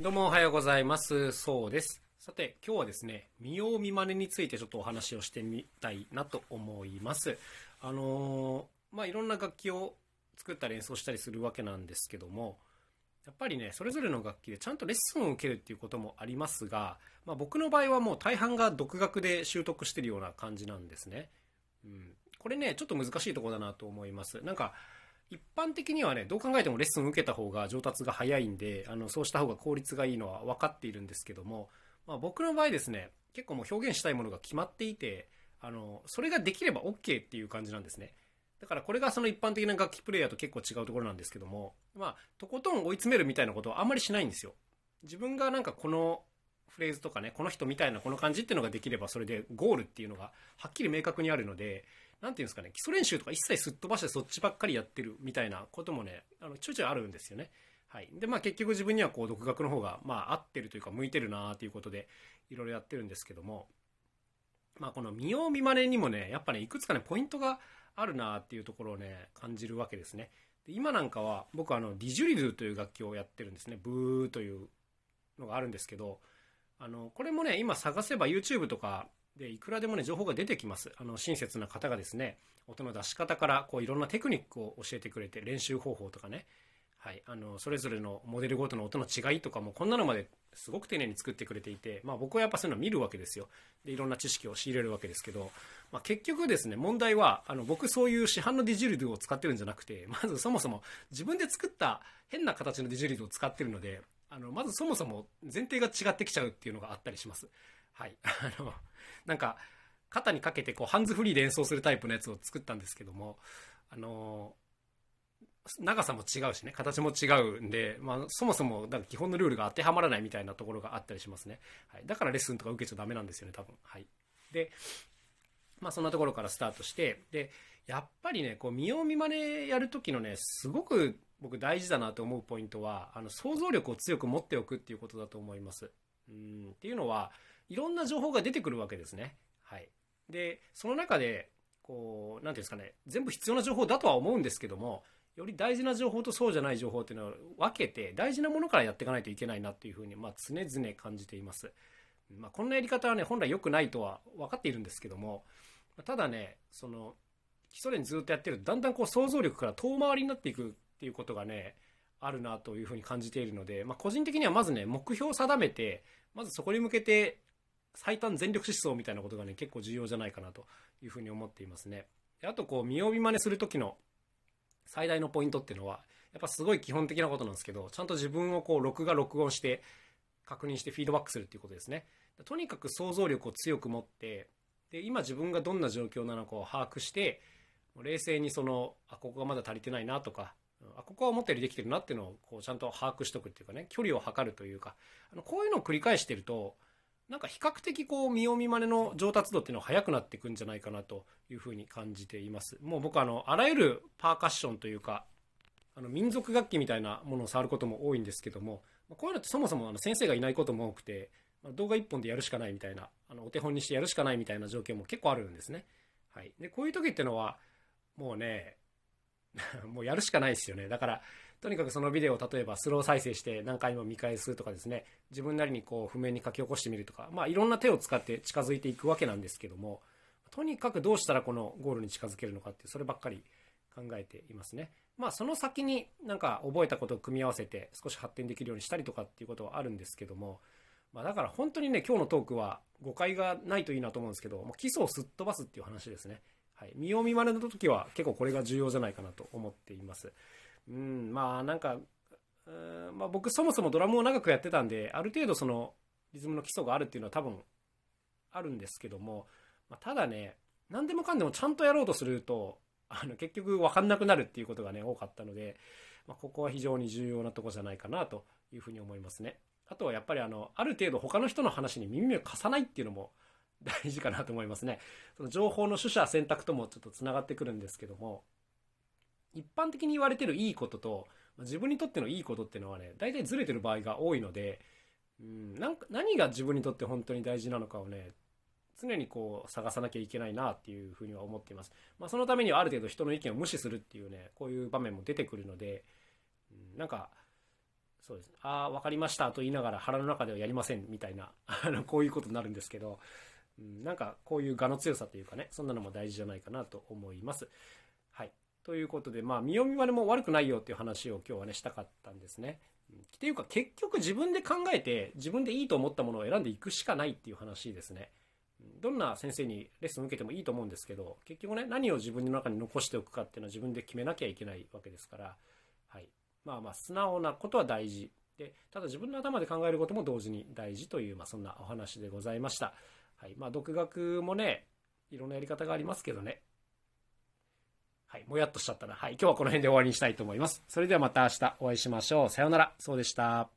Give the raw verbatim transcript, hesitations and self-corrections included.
どうもおはようございます。そうです。さて今日はですね、見よう見まねについてちょっとお話をしてみたいなと思います。あのー、まあいろんな楽器を作ったり演奏したりするわけなんですけども、やっぱりねそれぞれの楽器でちゃんとレッスンを受けるっていうこともありますが、まあ、僕の場合はもう大半が独学で習得してるような感じなんですね。うん、これねちょっと難しいところだなと思います。なんか一般的にはねどう考えてもレッスンを受けた方が上達が早いんで、あのそうした方が効率がいいのは分かっているんですけども、まあ、僕の場合ですね結構もう表現したいものが決まっていて、あのそれができれば OK っていう感じなんですね。だからこれがその一般的な楽器プレイヤーと結構違うところなんですけども、まあ、とことん追い詰めるみたいなことはあんまりしないんですよ。自分がなんかこのフレーズとかね、この人みたいなこの感じっていうのができればそれでゴールっていうのがはっきり明確にあるので、なんていうんですかね、基礎練習とか一切すっ飛ばしてそっちばっかりやってるみたいなこともね、あのちょいちょいあるんですよね。はい。でまあ結局自分にはこう独学の方がまあ合ってるというか向いてるなということでいろいろやってるんですけども、まあこの見よう見まねにもねやっぱねいくつかねポイントがあるなっていうところをね感じるわけですね。で今なんかは僕あのディジュリドゥという楽器をやってるんですね。ブーというのがあるんですけど。あのこれもね今探せば YouTube とかでいくらでもね情報が出てきます。あの親切な方がですね音の出し方からこういろんなテクニックを教えてくれて、練習方法とかね、はい、あのそれぞれのモデルごとの音の違いとかもこんなのまですごく丁寧に作ってくれていて、まあ、僕はやっぱそういうのを見るわけですよ。でいろんな知識を仕入れるわけですけど、まあ、結局ですね問題はあの僕そういう市販のディジュリドゥを使ってるんじゃなくて、まずそもそも自分で作った変な形のディジュリドゥを使ってるので、あのまずそもそも前提が違ってきちゃうっていうのがあったりします。はいあのなんか肩にかけてこうハンズフリーで演奏するタイプのやつを作ったんですけども、あの長さも違うしね形も違うんで、まあ、そもそもなんか基本のルールが当てはまらないみたいなところがあったりしますね。はい、だからレッスンとか受けちゃダメなんですよね多分。はい、でまあそんなところからスタートして、でやっぱりねこう見よう見まねやる時のねすごく僕大事だなと思うポイントは、あの想像力を強く持っておくっていうことだと思います。うんっていうのはいろんな情報が出てくるわけですね。はい、でその中でこうなんていうんですかね、全部必要な情報だとは思うんですけども、より大事な情報とそうじゃない情報っていうのを分けて大事なものからやっていかないといけないなっていうふうに、まあ、常々感じています。まあ、こんなやり方はね本来良くないとは分かっているんですけども、ただねその基礎練ずっとやってるとだんだんこう想像力から遠回りになっていくっていうことがねあるなというふうに感じているので、まあ、個人的にはまずね目標を定めて、まずそこに向けて最短全力疾走みたいなことがね結構重要じゃないかなというふうに思っていますね。であとこう見よう見まねする時の最大のポイントっていうのはやっぱすごい基本的なことなんですけど、ちゃんと自分をこう録画録音して確認してフィードバックするっていうことですね。とにかく想像力を強く持って、で今自分がどんな状況なのかを把握して、冷静にそのあここがまだ足りてないなとか、あここは思ったよりできてるなっていうのをこうちゃんと把握しておくっていうかね、距離を測るというか、あのこういうのを繰り返してるとなんか比較的こう見よう見まねの上達度っていうのは速くなっていくんじゃないかなというふうに感じています。もう僕はあのあらゆるパーカッションというかあの民族楽器みたいなものを触ることも多いんですけども、こういうのってそもそもあの先生がいないことも多くて、動画いっぽんでやるしかないみたいな、あのお手本にしてやるしかないみたいな状況も結構あるんですね。はい、でこういう時ってのはもうねもうやるしかないですよね。だからとにかくそのビデオを例えばスロー再生して何回も見返すとかですね、自分なりにこう譜面に書き起こしてみるとか、まあいろんな手を使って近づいていくわけなんですけども、とにかくどうしたらこのゴールに近づけるのかっていう、そればっかり考えていますね。まあその先になんか覚えたことを組み合わせて少し発展できるようにしたりとかっていうことはあるんですけども、まあだから本当にね今日のトークは誤解がないといいなと思うんですけど、もう基礎をすっ飛ばすっていう話ですね。はい、見よう見まねの時は結構これが重要じゃないかなと思っています。うんまあなんかうーん、まあ、僕そもそもドラムを長くやってたんで、ある程度そのリズムの基礎があるっていうのは多分あるんですけども、まあ、ただね何でもかんでもちゃんとやろうとするとあの結局分かんなくなるっていうことがね多かったので、まあ、ここは非常に重要なとこじゃないかなというふうに思いますね。あとはやっぱりあのある程度他の人の話に耳を貸さないっていうのも大事かなと思いますね。その情報の取捨選択ともちょっとつながってくるんですけども、一般的に言われてるいいことと自分にとってのいいことっていうのはね大体ずれてる場合が多いので、うんなんか何が自分にとって本当に大事なのかをね常にこう探さなきゃいけないなっていうふうには思っています。まあ、そのためにはある程度人の意見を無視するっていうねこういう場面も出てくるので、うんなんかそうですね、ああ分かりましたと言いながら腹の中ではやりませんみたいなこういうことになるんですけど、うん、なんかこういう我の強さというかね、そんなのも大事じゃないかなと思います。はい、ということで、まあ見よう見まねも悪くないよっていう話を今日はねしたかったんですね。っていうか結局自分で考えて自分でいいと思ったものを選んでいくしかないっていう話ですね。どんな先生にレッスン受けてもいいと思うんですけど、結局ね、何を自分の中に残しておくかっていうのは自分で決めなきゃいけないわけですから、はい、まあまあ素直なことは大事で、ただ自分の頭で考えることも同時に大事という、まあ、そんなお話でございました。はい、まあ独学もね、いろんなやり方がありますけどね。はい、もやっとしちゃったな。はい、今日はこの辺で終わりにしたいと思います。それではまた明日お会いしましょう。さようなら。そうでした。